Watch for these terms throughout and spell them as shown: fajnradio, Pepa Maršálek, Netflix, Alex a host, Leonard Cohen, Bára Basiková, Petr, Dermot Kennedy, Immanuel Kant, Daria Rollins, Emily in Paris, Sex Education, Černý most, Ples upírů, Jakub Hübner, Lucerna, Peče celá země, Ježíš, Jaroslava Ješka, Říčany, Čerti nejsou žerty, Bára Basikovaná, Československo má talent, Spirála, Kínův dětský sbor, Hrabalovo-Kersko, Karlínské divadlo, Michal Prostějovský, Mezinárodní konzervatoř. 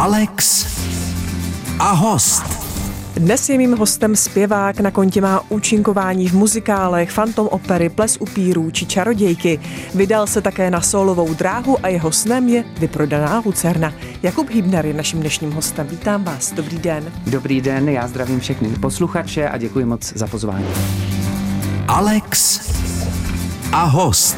Alex a host. Dnes je mým hostem zpěvák, na kontě má účinkování v muzikálech Fantom opery, Ples upírů či Čarodějky. Vydal se také na sólovou dráhu a jeho snem je vyprodaná Lucerna. Jakub Hübner je naším dnešním hostem. Vítám vás, dobrý den. Dobrý den, já zdravím všechny posluchače a děkuji moc za pozvání. Alex a host.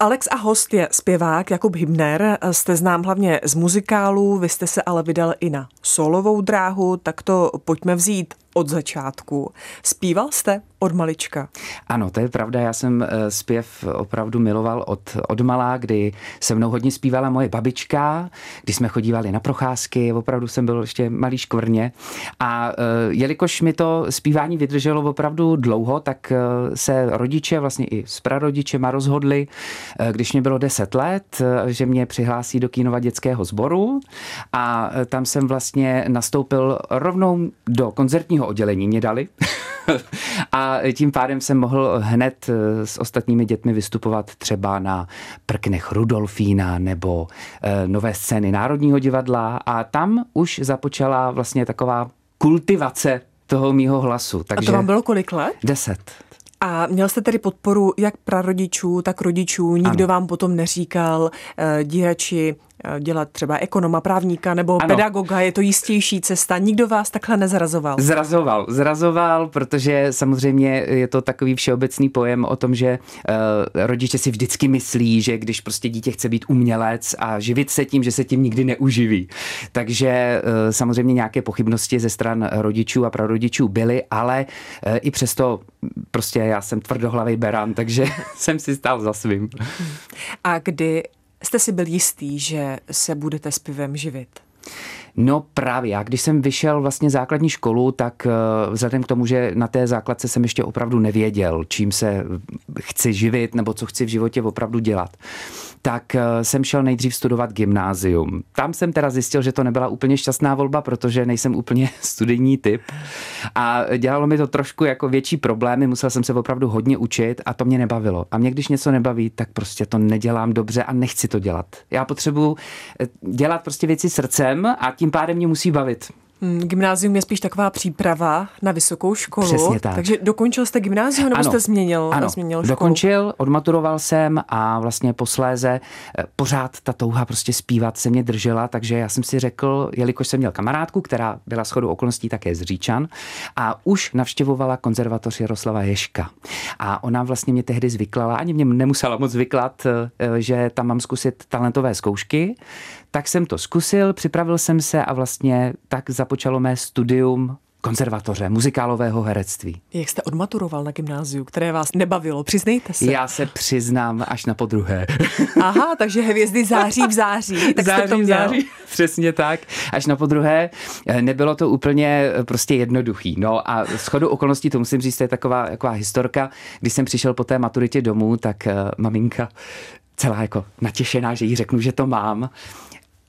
Alex a host je zpěvák Jakub Hübner, jste znám hlavně z muzikálů, vy jste se ale vydal i na sólovou dráhu, tak to pojďme vzít od začátku. Zpíval jste od malička? Ano, to je pravda, já jsem zpěv opravdu miloval od malá, kdy se mnou hodně zpívala moje babička, když jsme chodívali na procházky, opravdu jsem byl ještě malý škvrně a jelikož mi to zpívání vydrželo opravdu dlouho, tak se rodiče, vlastně i s prarodičema rozhodli, když mě bylo 10 let, že mě přihlásí do Kínova dětského sboru a tam jsem vlastně nastoupil rovnou do koncertního oddělení, mě dali a tím pádem jsem mohl hned s ostatními dětmi vystupovat třeba na Prknech Rudolfína nebo nové scény Národního divadla a tam už započala vlastně taková kultivace toho mýho hlasu. Takže a to vám bylo kolik let? 10. A měl jste tedy podporu jak prarodičů, tak rodičů? Nikdo ano. Vám potom neříkal, dírači, dělat třeba ekonoma, právníka nebo ano. Pedagoga, je to jistější cesta. Nikdo vás takhle nezrazoval? Zrazoval, protože samozřejmě je to takový všeobecný pojem o tom, že rodiče si vždycky myslí, že když prostě dítě chce být umělec a živit se tím, že se tím nikdy neuživí. Takže samozřejmě nějaké pochybnosti ze stran rodičů a prarodičů byly, ale i přesto prostě já jsem tvrdohlavý beran, takže jsem si stál za svým. A kdy jste si byl jistý, že se budete zpěvem živit? No právě, já když jsem vyšel vlastně základní školu, tak vzhledem k tomu, že na té základce jsem ještě opravdu nevěděl, čím se chci živit nebo co chci v životě opravdu dělat, tak jsem šel nejdřív studovat gymnázium. Tam jsem teda zjistil, že to nebyla úplně šťastná volba, protože nejsem úplně studijní typ a dělalo mi to trošku jako větší problémy, musel jsem se opravdu hodně učit a to mě nebavilo. A mě když něco nebaví, tak prostě to nedělám dobře a nechci to dělat. Já potřebuji dělat prostě věci srdcem a tím pádem mě musí bavit. Gymnázium je spíš taková příprava na vysokou školu. Přesně tak. Takže dokončil jste gymnázium, nebo jste změnil školu? Dokončil, odmaturoval jsem a vlastně posléze pořád ta touha prostě zpívat se mě držela, takže já jsem si řekl, jelikož jsem měl kamarádku, která byla shodou okolností také z Říčan a už navštěvovala konzervatoř Jaroslava Ješka. A ona vlastně mě tehdy zvyklala, ani mě nemusela moc zvyklat, že tam mám zkusit talentové zkoušky. Tak jsem to zkusil, připravil jsem se a vlastně tak započalo mé studium konzervatoře, muzikálového herectví. Jak jste odmaturoval na gymnáziu, které vás nebavilo? Přiznejte se. Já se přiznám až na podruhé. Aha, takže hvězdy září. Tak září, jste to měl. Přesně tak. Až na podruhé. Nebylo to úplně prostě jednoduchý. No a shodou okolností, to musím říct, to je taková historka. Když jsem přišel po té maturitě domů, tak maminka celá jako natěšená, že jí řeknu, že to mám.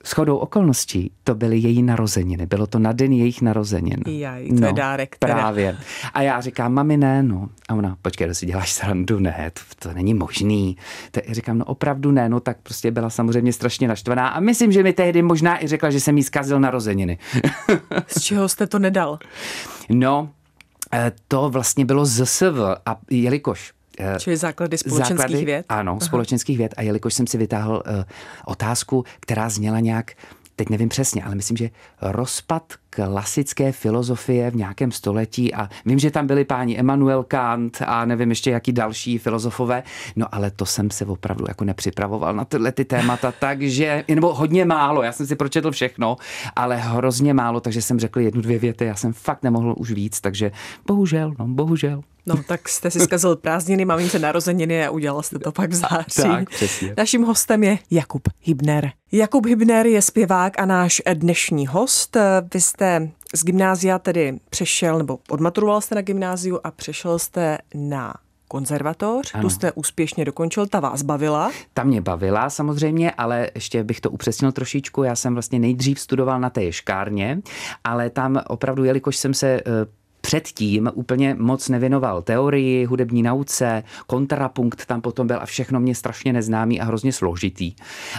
Shodou okolností to byly její narozeniny. Bylo to na den jejich narozenin. Jaj, to je dárek. Právě. A já říkám, mami, ne, no. A ona, počkej, to si děláš srandu, ne, to není možný. Tak říkám, no opravdu ne, no tak prostě byla samozřejmě strašně naštvaná a myslím, že mi tehdy možná i řekla, že jsem jí zkazil narozeniny. Z čeho jste to nedal? No, to vlastně bylo ZSV a jelikož čili základy společenských věd? Ano, aha. Společenských věd. A jelikož jsem si vytáhl otázku, která zněla nějak, teď nevím přesně, ale myslím, že rozpad klasické filozofie v nějakém století a vím, že tam byli páni Immanuel Kant a nevím ještě jaký další filozofové, no ale to jsem se opravdu jako nepřipravoval na tyhle ty témata, takže, nebo hodně málo, já jsem si pročetl všechno, ale hrozně málo, takže jsem řekl 1-2 věty, já jsem fakt nemohl už víc, takže bohužel. No, tak jste si zkazil prázdniny, mamince narozeniny a udělal jste to pak v září. Tak, přesně. Naším hostem je Jakub Hübner. Jakub Hübner je zpěvák a náš dnešní host. Vy jste z gymnázia tedy přešel, nebo odmaturoval jste na gymnáziu a přešel jste na konzervatoř, ano. Tu jste úspěšně dokončil, ta vás bavila? Ta mě bavila samozřejmě, ale ještě bych to upřesnil trošičku, já jsem vlastně nejdřív studoval na té ješkárně, ale tam opravdu, jelikož jsem se předtím úplně moc nevěnoval teorii, hudební nauce, kontrapunkt tam potom byl a všechno mě strašně neznámý a hrozně složitý.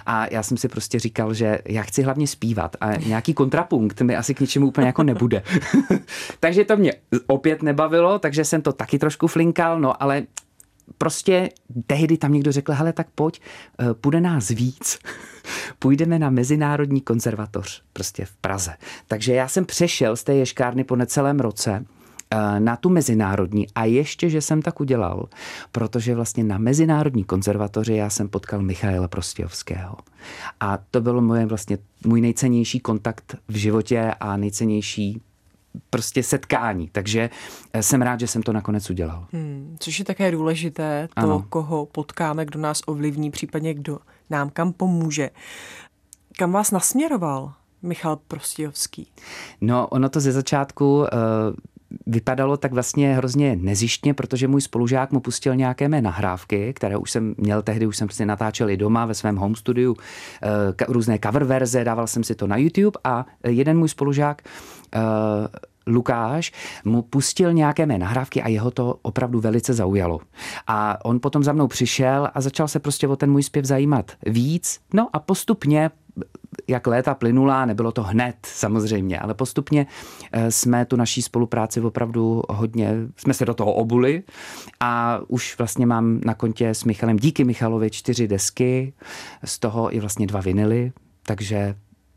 A já jsem si prostě říkal, že já chci hlavně zpívat a nějaký kontrapunkt mi asi k ničemu úplně jako nebude. Takže to mě opět nebavilo, takže jsem to taky trošku flinkal, no ale prostě tehdy tam někdo řekl, hele, tak pojď, půjde nás víc. Půjdeme na Mezinárodní konzervatoř, prostě v Praze. Takže já jsem přešel z té ješkárny po necelém roce na tu mezinárodní a ještě, že jsem tak udělal, protože vlastně na Mezinárodní konzervatoři já jsem potkal Michala Prostějovského. A to byl můj nejcennější kontakt v životě a nejcennější prostě setkání, takže jsem rád, že jsem to nakonec udělal. Což je také důležité, to, ano. Koho potkáme, kdo nás ovlivní, případně kdo nám kam pomůže. Kam vás nasměroval Michal Prostějovský? No, ono to ze začátku vypadalo tak vlastně hrozně nezištně, protože můj spolužák mu pustil nějaké mé nahrávky, které už jsem měl tehdy, už jsem si natáčel i doma ve svém home studiu, různé cover verze, dával jsem si to na YouTube a jeden můj spolužák Lukáš mu pustil nějaké mé nahrávky a jeho to opravdu velice zaujalo. A on potom za mnou přišel a začal se prostě o ten můj zpěv zajímat víc. No a postupně, jak léta plynula, nebylo to hned samozřejmě, ale postupně jsme tu naší spolupráci opravdu hodně, jsme se do toho obuli a už vlastně mám na kontě s Michalem, díky Michalovi, 4 desky, z toho i vlastně 2 vinily, takže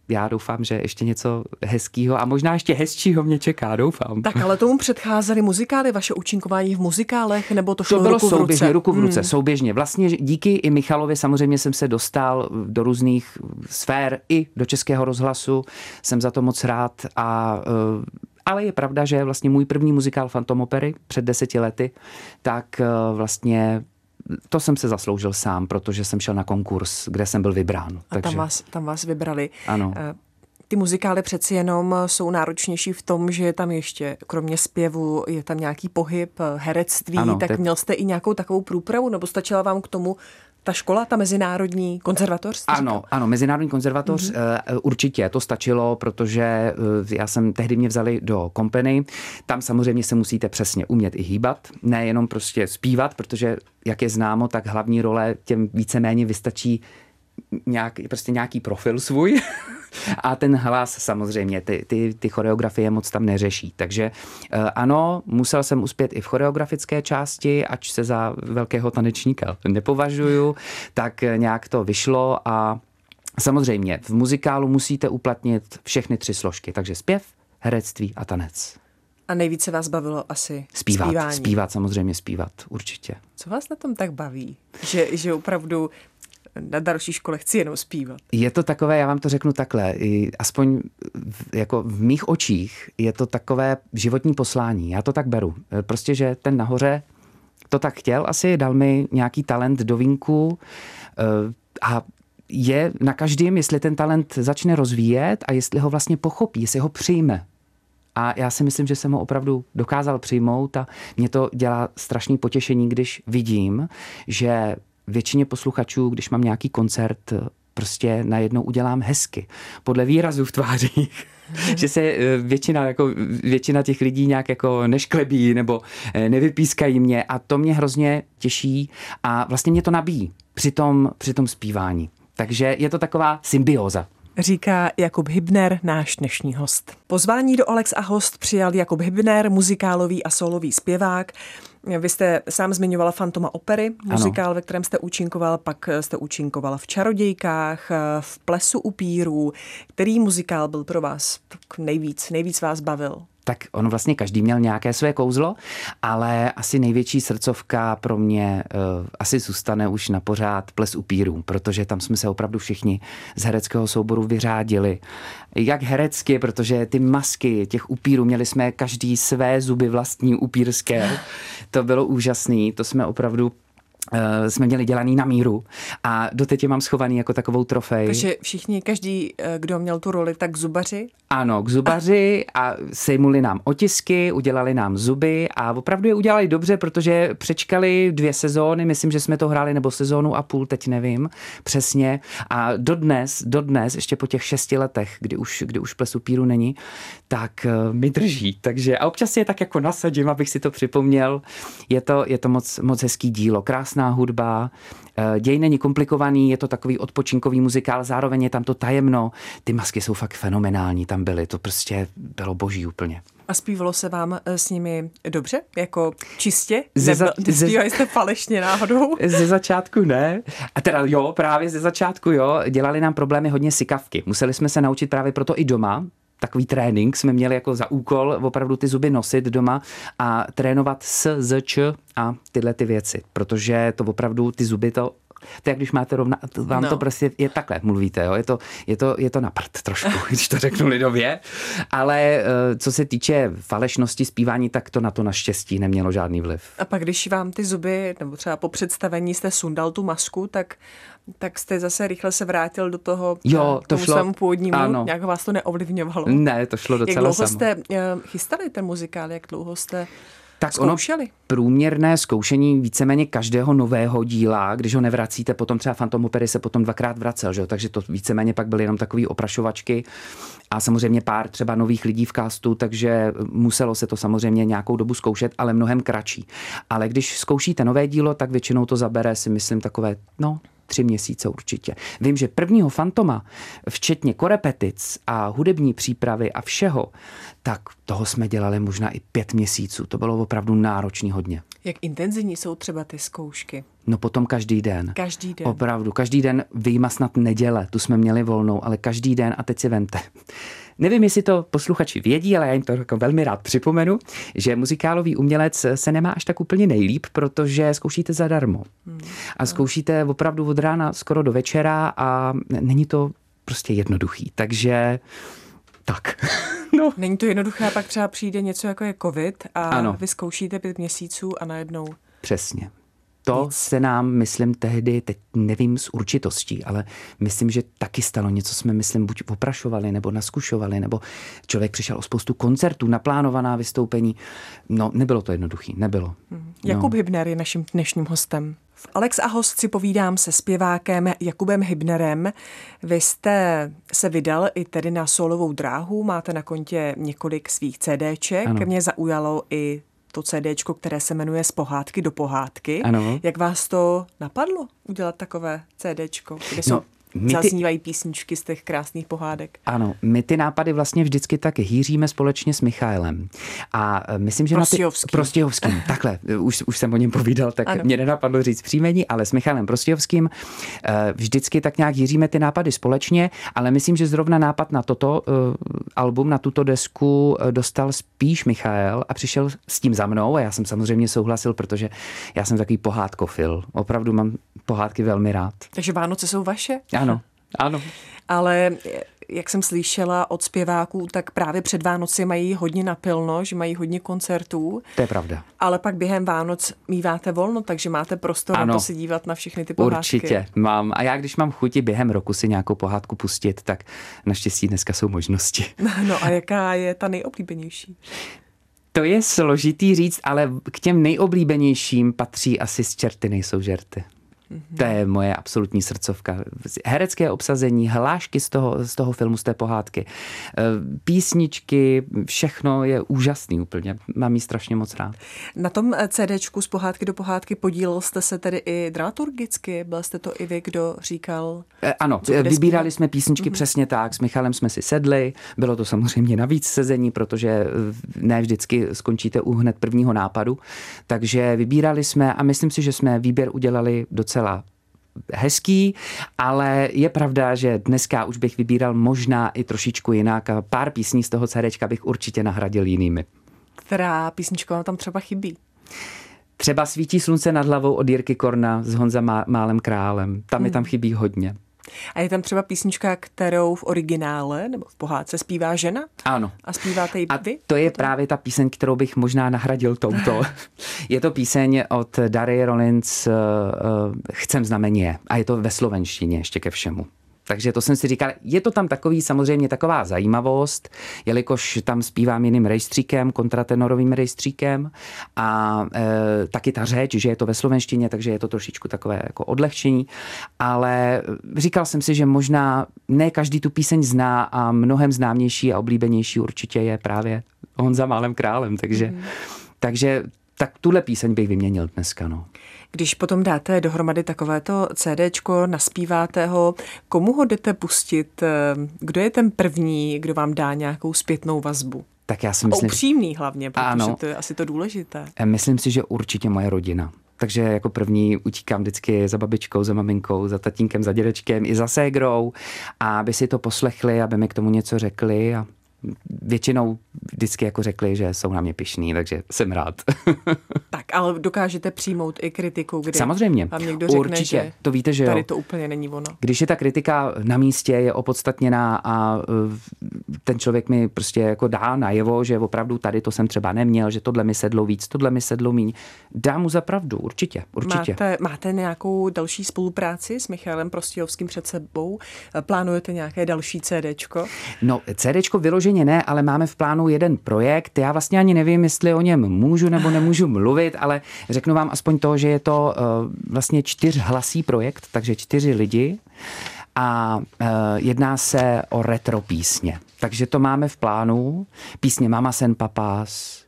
já doufám, že ještě něco hezkýho a možná ještě hezčího mě čeká, doufám. Tak ale tomu předcházely muzikály, vaše účinkování v muzikálech, nebo to šlo ruku v ruce? To bylo souběžně, ruku v ruce, souběžně. Vlastně díky i Michalovi samozřejmě jsem se dostal do různých sfér i do Českého rozhlasu. Jsem za to moc rád a... Ale je pravda, že vlastně můj první muzikál Fantom opery před 10 lety, tak vlastně... To jsem se zasloužil sám, protože jsem šel na konkurs, kde jsem byl vybrán. A takže... tam vás vybrali. Ano. Ty muzikály přeci jenom jsou náročnější v tom, že je tam ještě, kromě zpěvu, je tam nějaký pohyb, herectví, ano, tak měl jste i nějakou takovou průpravu, nebo stačila vám k tomu ta škola, ta Mezinárodní konzervatoř? Ano, Mezinárodní konzervatoř, určitě to stačilo, protože já jsem, tehdy mě vzali do kompany, tam samozřejmě se musíte přesně umět i hýbat, nejenom prostě zpívat, protože jak je známo, tak hlavní role těm víceméně vystačí nějaký profil svůj a ten hlas samozřejmě, ty choreografie moc tam neřeší. Takže ano, musel jsem uspět i v choreografické části, ač se za velkého tanečníka nepovažuju, tak nějak to vyšlo a samozřejmě v muzikálu musíte uplatnit všechny 3 složky, takže zpěv, herectví a tanec. A nejvíce vás bavilo asi zpívání. Samozřejmě zpívat, určitě. Co vás na tom tak baví, že opravdu... na další škole chci jenom zpívat. Je to takové, já vám to řeknu takhle, aspoň jako v mých očích je to takové životní poslání. Já to tak beru. Prostě, že ten nahoře to tak chtěl asi, dal mi nějaký talent do vínku a je na každém, jestli ten talent začne rozvíjet a jestli ho vlastně pochopí, jestli ho přijme. A já si myslím, že jsem ho opravdu dokázal přijmout a mě to dělá strašný potěšení, když vidím, že většině posluchačů, když mám nějaký koncert, prostě najednou udělám hezky. Podle výrazů v tvářích. Že se většina těch lidí nějak jako nešklebí nebo nevypískají mě. A to mě hrozně těší a vlastně mě to nabíjí při tom zpívání. Takže je to taková symbióza. Říká Jakub Hübner, náš dnešní host. Pozvání do Alex a host přijal Jakub Hübner, muzikálový a sólový zpěvák. Vy jste sám zmiňovala Fantoma opery, muzikál, ano, ve kterém jste účinkoval, pak jste účinkovala v Čarodějkách, v Plesu upírů. Který muzikál byl pro vás nejvíc vás bavil? Tak on vlastně každý měl nějaké své kouzlo, ale asi největší srdcovka pro mě asi zůstane už na pořád Ples upírů, protože tam jsme se opravdu všichni z hereckého souboru vyřádili. Jak herecky, protože ty masky těch upírů, měli jsme každý své zuby vlastní upírské. To bylo úžasný, to jsme opravdu jsme měli dělaný na míru a doteď je mám schovaný jako takovou trofej. Takže všichni, každý, kdo měl tu roli, tak zubaři? Ano, k zubaři a sejmuli nám otisky, udělali nám zuby a opravdu je udělali dobře, protože přečkali 2 sezóny, myslím, že jsme to hráli nebo 1,5 sezóny, teď nevím přesně a dodnes, ještě po těch 6 letech, kdy už Ples upírů není, tak mi drží, takže a občas je tak jako nasadím, abych si to připomněl. Je to moc hezký dílo, krásná hudba, děj není komplikovaný, je to takový odpočinkový muzikál, zároveň je tam to tajemno, ty masky jsou fakt fenomenální, tam byly, to prostě bylo boží úplně. A zpívalo se vám s nimi dobře? Jako čistě? Zpívali jste falešně náhodou? Ze začátku ne. A teda jo, právě ze začátku jo. Dělali nám problémy hodně sykavky. Museli jsme se naučit právě proto i doma. Takový trénink jsme měli jako za úkol opravdu ty zuby nosit doma a trénovat SZČ a tyhle ty věci. Protože to opravdu ty zuby to jak když máte rovna, vám no. To prostě je takhle, mluvíte, jo? Je to na prd trošku, když to řeknu lidově, ale co se týče falešnosti zpívání, tak to na to naštěstí nemělo žádný vliv. A pak když vám ty zuby, nebo třeba po představení jste sundal tu masku, tak jste zase rychle se vrátil do toho, jo, to tomu svému původnímu, ano. Nějak vás to neovlivňovalo. Ne, to šlo docela samo. Jak dlouho jste chystali ten muzikál, jak dlouho jste... Tak zkoušeli. Ono průměrné zkoušení víceméně každého nového díla, když ho nevracíte, potom třeba Fantom opery se potom 2krát vracel, že jo? Takže to víceméně pak byly jenom takový oprašovačky a samozřejmě pár třeba nových lidí v castu, takže muselo se to samozřejmě nějakou dobu zkoušet, ale mnohem kratší. Ale když zkoušíte nové dílo, tak většinou to zabere, si myslím, takové, 3 měsíce určitě. Vím, že prvního Fantoma, včetně korepetic a hudební přípravy a všeho, tak toho jsme dělali možná i 5 měsíců. To bylo opravdu náročný hodně. Jak intenzivní jsou třeba ty zkoušky? No potom každý den. Každý den. Opravdu, každý den, vyjma snad neděle, tu jsme měli volnou, ale každý den a teď si vemte. Nevím, jestli to posluchači vědí, ale já jim to jako velmi rád připomenu, že muzikálový umělec se nemá až tak úplně nejlíp, protože zkoušíte zadarmo. A zkoušíte opravdu od rána skoro do večera a není to prostě jednoduchý. Takže tak. No. Není to jednoduché, pak třeba přijde něco jako je covid a ano. Vy zkoušíte 5 měsíců a najednou... Přesně. To se nám, myslím, tehdy, teď nevím s určitostí, ale myslím, že taky stalo něco, jsme, myslím, buď poprašovali, nebo naskušovali, nebo člověk přišel o spoustu koncertů, naplánovaná vystoupení. No, nebylo to jednoduché, nebylo. Jakub Hübner je naším dnešním hostem. V Alex a host si povídám se zpěvákem Jakubem Hübnerem. Vy jste se vydal i tedy na solovou dráhu, máte na kontě několik svých CDček, ano. Mě zaujalo i to CDčko, které se jmenuje Z pohádky do pohádky. Ano. Jak vás to napadlo udělat takové CDčko, kde zaznívají písničky z těch krásných pohádek? Ano, my ty nápady vlastně vždycky tak hýříme společně s Michalem. A myslím, že Prostějovským. Takhle, už jsem o něm povídal, tak ano. Mě nenapadlo říct příjmení, ale s Michalem Prostějovským vždycky tak nějak hýříme ty nápady společně, ale myslím, že zrovna nápad na toto album, na tuto desku dostal spíš Michal a přišel s tím za mnou a já jsem samozřejmě souhlasil, protože já jsem takový pohádkofil. Opravdu mám pohádky velmi rád. Takže Vánoce jsou vaše? Ano, ano. Ale jak jsem slyšela od zpěváků, tak právě před Vánoci mají hodně napilno, že mají hodně koncertů. To je pravda. Ale pak během Vánoc míváte volno, takže máte prostor na to si dívat na všechny ty pohádky. Určitě mám. A já, když mám chuti během roku si nějakou pohádku pustit, tak naštěstí dneska jsou možnosti. No a jaká je ta nejoblíbenější? To je složitý říct, ale k těm nejoblíbenějším patří asi Z Čerti nejsou žerty. To je moje absolutní srdcovka. Herecké obsazení, hlášky z toho filmu, z té pohádky, písničky, všechno je úžasný úplně. Mám ji strašně moc rád. Na tom CDčku Z pohádky do pohádky podílel jste se tedy i dramaturgicky? Byl jste to i vy, kdo říkal? Ano, vybírali jsme písničky přesně tak. S Michalem jsme si sedli. Bylo to samozřejmě navíc sezení, protože ne vždycky skončíte u hned prvního nápadu. Takže vybírali jsme a myslím si, že jsme výběr udělali docela hezký, ale je pravda, že dneska už bych vybíral možná i trošičku jinak a pár písní z toho CDčka bych určitě nahradil jinými. Která písnička vám tam třeba chybí? Třeba Svítí slunce nad hlavou od Jirky Korna s Honza Málem Králem. Tam mi tam chybí hodně. A je tam třeba písnička, kterou v originále nebo v pohádce zpívá žena? Ano. A zpíváte ji vy? To je právě ta píseň, kterou bych možná nahradil touto. Je to píseň od Darie Rollins Chcem znamenie. A je to ve slovenštině ještě ke všemu. Takže to jsem si říkal, je to tam samozřejmě taková zajímavost, jelikož tam zpívám jiným rejstříkem, kontratenorovým rejstříkem a taky ta řeč, že je to ve slovenštině, takže je to trošičku takové jako odlehčení, ale říkal jsem si, že možná ne každý tu píseň zná a mnohem známější a oblíbenější určitě je právě Honza Málem Králem, takže tuhle píseň bych vyměnil dneska, no. Když potom dáte dohromady takovéto CDčko, naspíváte ho, komu ho jdete pustit? Kdo je ten první, kdo vám dá nějakou zpětnou vazbu? Tak já si myslím... Upřímný hlavně, protože ano, to je asi to důležité. Myslím si, že určitě moje rodina. Takže jako první utíkám vždycky za babičkou, za maminkou, za tatínkem, za dědečkem i za ségrou, aby si to poslechli, aby mi k tomu něco řekli a většinou vždycky jako řekli, že jsou na mě pyšní, takže jsem rád. Tak, ale dokážete přijmout i kritiku, kdy samozřejmě vám někdo řekne, určitě, že to víte, že tady jo, to úplně není ono. Když je ta kritika na místě, je opodstatněná a ten člověk mi prostě jako dá najevo, že opravdu tady to jsem třeba neměl, že tohle mi sedlo víc, tohle mi sedlo míň. Dá mu za pravdu, určitě. Máte nějakou další spolupráci s Michalem Prostějovským před sebou? Plánujete nějaké další CDčko? No, CDčko vyloženě ne, ale máme v plánu jeden projekt. Já vlastně ani nevím, jestli o něm můžu nebo nemůžu mluvit, ale řeknu vám aspoň to, že je to vlastně 4hlasý projekt, takže 4 lidi a jedná se o retro písně. Takže to máme v plánu. Písně Mama Sen Papás,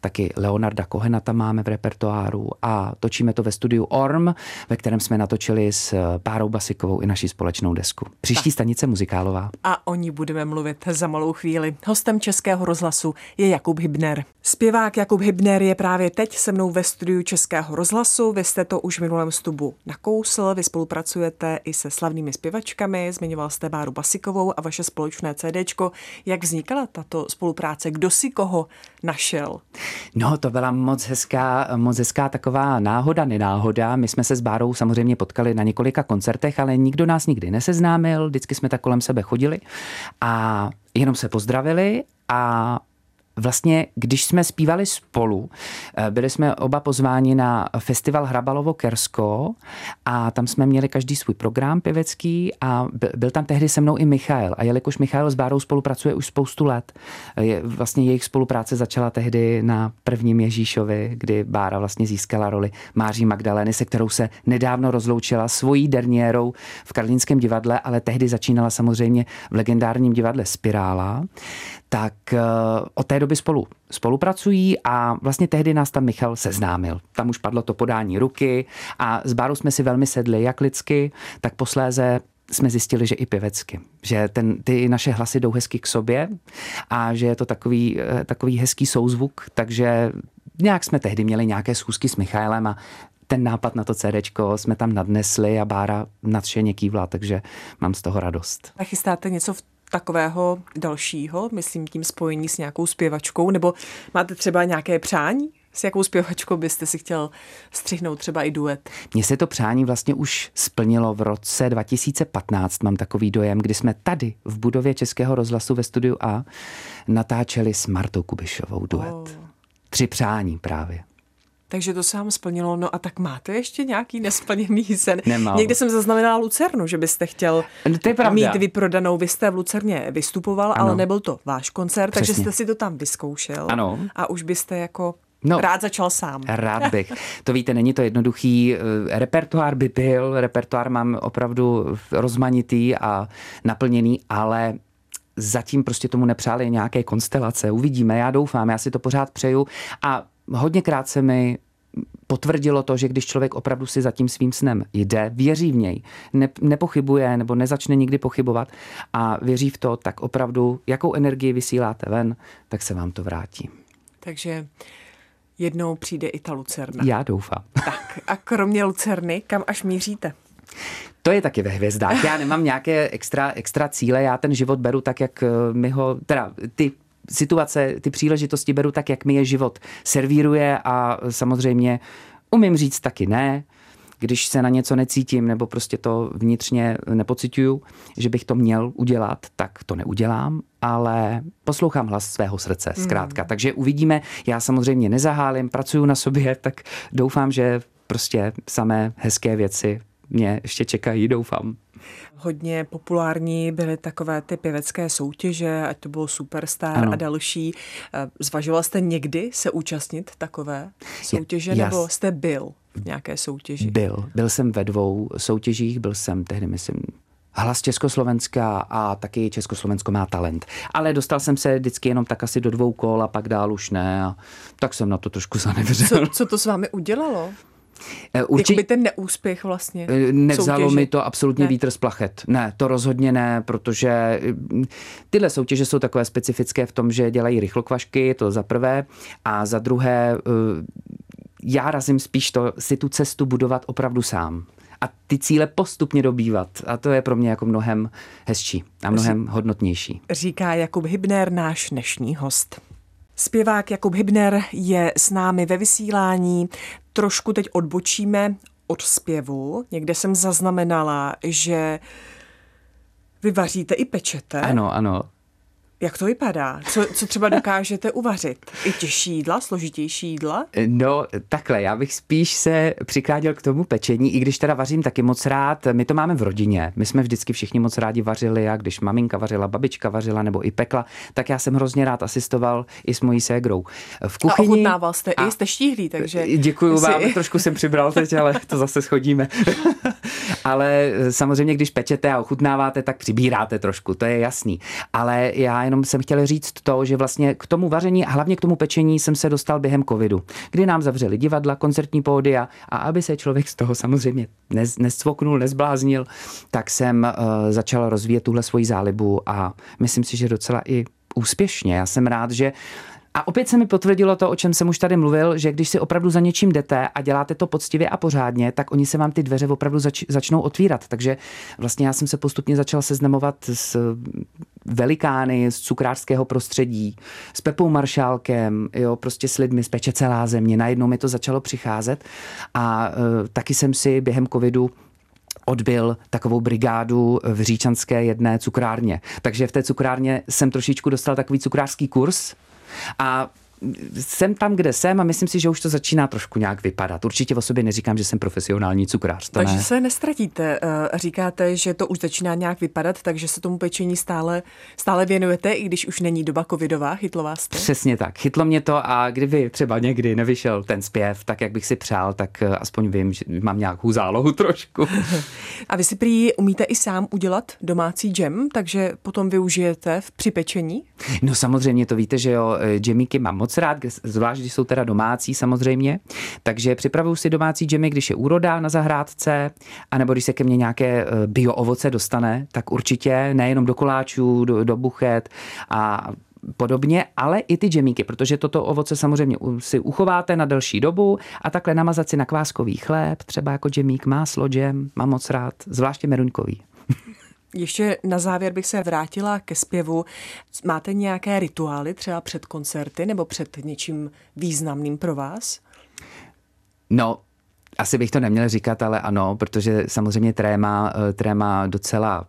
taky Leonarda Cohena tam máme v repertoáru a točíme to ve studiu Orm, ve kterém jsme natočili s Bárou Basikovou i naši společnou desku. Příští stanice muzikálová. A o ní budeme mluvit za malou chvíli. Hostem Českého rozhlasu je Jakub Hübner. Zpěvák Jakub Hübner je právě teď se mnou ve studiu Českého rozhlasu. Vy jste to už v minulém stupu nakousl, vy spolupracujete i se slavnými zpěvačkami, zmiňoval jste Báru Basikovou a vaše společné CDčko. Jak vznikala tato spolupráce? Kdo si koho našel? No, to byla moc hezká taková náhoda, nenáhoda. My jsme se s Bárou samozřejmě potkali na několika koncertech, ale nikdo nás nikdy neseznámil, vždycky jsme tak kolem sebe chodili a jenom se pozdravili a vlastně, když jsme zpívali spolu, byli jsme oba pozváni na festival Hrabalovo-Kersko a tam jsme měli každý svůj program pěvecký a byl tam tehdy se mnou i Michal. A jelikož Michal s Bárou spolupracuje už spoustu let, vlastně jejich spolupráce začala tehdy na prvním Ježíšovi, kdy Bára vlastně získala roli Máří Magdalény, se kterou se nedávno rozloučila svojí derniérou v Karlínském divadle, ale tehdy začínala samozřejmě v legendárním divadle Spirála. Tak od té doby spolupracují a vlastně tehdy nás tam Michal seznámil. Tam už padlo to podání ruky a s Bárou jsme si velmi sedli jak lidsky, tak posléze jsme zjistili, že i pěvecky. Že ty naše hlasy jdou hezky k sobě a že je to takový hezký souzvuk, takže nějak jsme tehdy měli nějaké schůzky s Michalem a ten nápad na to CDčko jsme tam nadnesli a Bára nadšeně kývla, takže mám z toho radost. A chystáte něco v takového dalšího, myslím tím spojení s nějakou zpěvačkou, nebo máte třeba nějaké přání? S jakou zpěvačkou byste si chtěl střihnout třeba i duet? Mně se to přání vlastně už splnilo v roce 2015, mám takový dojem, kdy jsme tady v budově Českého rozhlasu ve studiu A natáčeli s Martou Kubišovou duet. Oh. 3 přání právě. Takže to se vám splnilo. No a tak máte ještě nějaký nesplněný sen? Nemám. Někde jsem zaznamenala Lucernu, že byste chtěl mít vyprodanou. Vy jste v Lucerně vystupoval, ano, ale nebyl to váš koncert, přesně, takže jste si to tam vyzkoušel. Ano. A už byste jako... No, rád začal sám. Rád bych. To víte, není to jednoduchý. Repertoár by byl. Repertoár mám opravdu rozmanitý a naplněný, ale... Zatím prostě tomu nepřáli nějaké konstelace. Uvidíme, já doufám, já si to pořád přeju. A hodněkrát se mi potvrdilo to, že když člověk opravdu si za tím svým snem jde, věří v něj, nepochybuje nebo nezačne nikdy pochybovat a věří v to, tak opravdu, jakou energii vysíláte ven, tak se vám to vrátí. Takže... jednou přijde i ta Lucerna. Já doufám. Tak a kromě Lucerny, kam až míříte? To je taky ve hvězdách. Já nemám nějaké extra cíle, já ten život beru tak, jak mi ho, teda ty situace, ty příležitosti beru tak, jak mi je život servíruje a samozřejmě umím říct taky ne. když se na něco necítím nebo prostě to vnitřně nepociťuju, že bych to měl udělat, tak to neudělám, ale poslouchám hlas svého srdce zkrátka. Takže uvidíme, já samozřejmě nezahálím, pracuju na sobě, tak doufám, že prostě samé hezké věci mě ještě čekají, doufám. Hodně populární byly takové ty pěvecké soutěže, ať to bylo Superstar a další. Zvažoval jste někdy se účastnit takové soutěže, nebo jste byl v nějaké soutěži? Byl jsem ve dvou soutěžích, byl jsem tehdy, myslím, Hlas Československa a taky Československo má talent. Ale dostal jsem se vždycky jenom tak asi do dvou kol a pak dál už ne. A tak jsem na to trošku zanevřel. Co to s vámi udělalo? Jakoby ten neúspěch vlastně nevzalo soutěži. Mi to absolutně vítr z plachet. Ne, to rozhodně ne, protože tyhle soutěže jsou takové specifické v tom, že dělají rychlokvašky, to za prvé, a za druhé já razím spíš to, si tu cestu budovat opravdu sám. A ty cíle postupně dobývat. A to je pro mě jako mnohem hezčí a mnohem hodnotnější. Říká Jakub Hübner, náš dnešní host. Zpěvák Jakub Hübner je s námi ve vysílání. Trošku teď odbočíme od zpěvu. Někde jsem zaznamenala, že vy vaříte i pečete. Ano, ano. Jak to vypadá? Co třeba dokážete uvařit? I těžší jídla, složitější jídla? No takhle, já bych spíš se přikláděl k tomu pečení, i když teda vařím taky moc rád. My to máme v rodině. My jsme vždycky všichni moc rádi vařili a když maminka vařila, babička vařila nebo i pekla, tak já jsem hrozně rád asistoval i s mojí ségrou v kuchyni. A ochutnával jste i, jste štíhlí, takže... Děkuju vám, trošku jsem přibral teď, ale to zase schodíme. Ale samozřejmě, když pečete a ochutnáváte, tak přibíráte trošku, to je jasný. Ale já jenom jsem chtěl říct to, že vlastně k tomu vaření a hlavně k tomu pečení jsem se dostal během covidu, kdy nám zavřeli divadla, koncertní pódia a aby se člověk z toho samozřejmě nescvoknul, nezbláznil, tak jsem začal rozvíjet tuhle svoji zálibu a myslím si, že docela i úspěšně. Já jsem rád, že... A opět se mi potvrdilo to, o čem jsem už tady mluvil, že když si opravdu za něčím jdete a děláte to poctivě a pořádně, tak oni se vám ty dveře opravdu začnou otvírat. Takže vlastně já jsem se postupně začal seznamovat s velikány z cukrářského prostředí, s Pepou Maršálkem, jo, prostě s lidmi z Peče celá země. Najednou mi to začalo přicházet a taky jsem si během covidu odbyl takovou brigádu v říčanské jedné cukrárně. Takže v té cukrárně jsem trošičku dostal takový cukrářský kurz. A jsem tam, kde jsem a myslím si, že už to začíná trošku nějak vypadat. Určitě o sobě neříkám, že jsem profesionální cukrář. Takže se nestratíte. Říkáte, že to už začíná nějak vypadat, takže se tomu pečení stále věnujete, i když už není doba covidová. Chytlo vás to? Přesně tak. Chytlo mě to a kdyby třeba někdy nevyšel ten zpěv, tak jak bych si přál, tak aspoň vím, že mám nějakou zálohu trošku. A vy si prý umíte i sám udělat domácí džem, takže potom využijete při pečení? No samozřejmě, to víte, že jo, džemíky mám moc rád, zvlášť, když jsou teda domácí samozřejmě. Takže připravuju si domácí džemy, když je úroda na zahrádce, anebo když se ke mně nějaké bio ovoce dostane, tak určitě nejenom do koláčů, do buchet a podobně, ale i ty džemíky, protože toto ovoce samozřejmě si uchováte na delší dobu a takhle namazat si na kváskový chléb, třeba jako džemík, máslo, džem, mám moc rád, zvláště meruňkový. Ještě na závěr bych se vrátila ke zpěvu. Máte nějaké rituály třeba před koncerty nebo před něčím významným pro vás? No, asi bych to neměl říkat, ale ano, protože samozřejmě tréma docela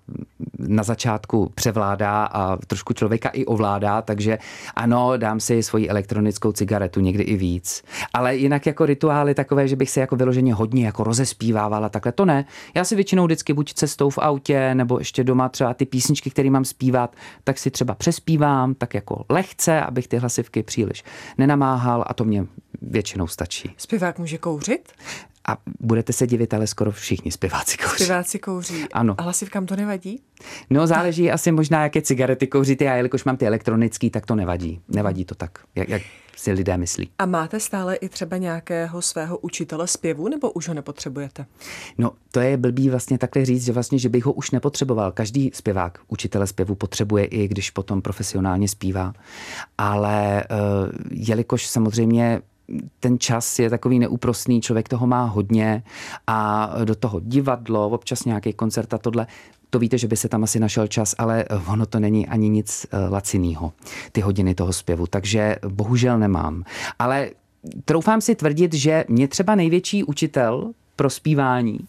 na začátku převládá a trošku člověka i ovládá, takže ano, dám si svoji elektronickou cigaretu, někdy i víc. Ale jinak jako rituály takové, že bych se jako vyloženě hodně jako rozespívávala, takhle to ne. Já si většinou vždycky buď cestou v autě, nebo ještě doma třeba ty písničky, které mám zpívat, tak si třeba přespívám, tak jako lehce, abych ty hlasivky příliš nenamáhal a to mě většinou stačí. Zpěvák může kouřit? A budete se divit, ale skoro všichni zpěváci kouří. Zpěváci kouří. Ano. A hlasivkám to nevadí? No záleží asi možná, jaké cigarety kouříte. Já jelikož mám ty elektronický, tak to nevadí. Nevadí to tak, jak si lidé myslí. A máte stále i třeba nějakého svého učitele zpěvu, nebo už ho nepotřebujete? No to je blbý vlastně takhle říct, že bych ho už nepotřeboval. Každý zpěvák učitele zpěvu potřebuje, i když potom profesionálně zpívá. Ale jelikož samozřejmě ten čas je takový neúprosný, člověk toho má hodně a do toho divadlo, občas nějaký koncert a tohle, to víte, že by se tam asi našel čas, ale ono to není ani nic lacinýho, ty hodiny toho zpěvu, takže bohužel nemám. Ale troufám si tvrdit, že mě třeba největší učitel pro zpívání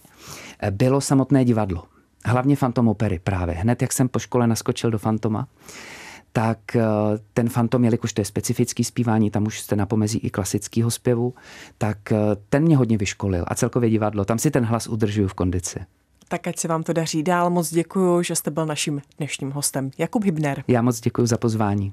bylo samotné divadlo. Hlavně Fantom opery právě. Hned, jak jsem po škole naskočil do Fantoma, tak ten Fantom, jelikož to je specifický zpívání, tam už jste na pomezí i klasického zpěvu, tak ten mě hodně vyškolil. A celkově divadlo, tam si ten hlas udržuju v kondici. Tak ať se vám to daří dál. Moc děkuju, že jste byl naším dnešním hostem. Jakub Hübner. Já moc děkuju za pozvání.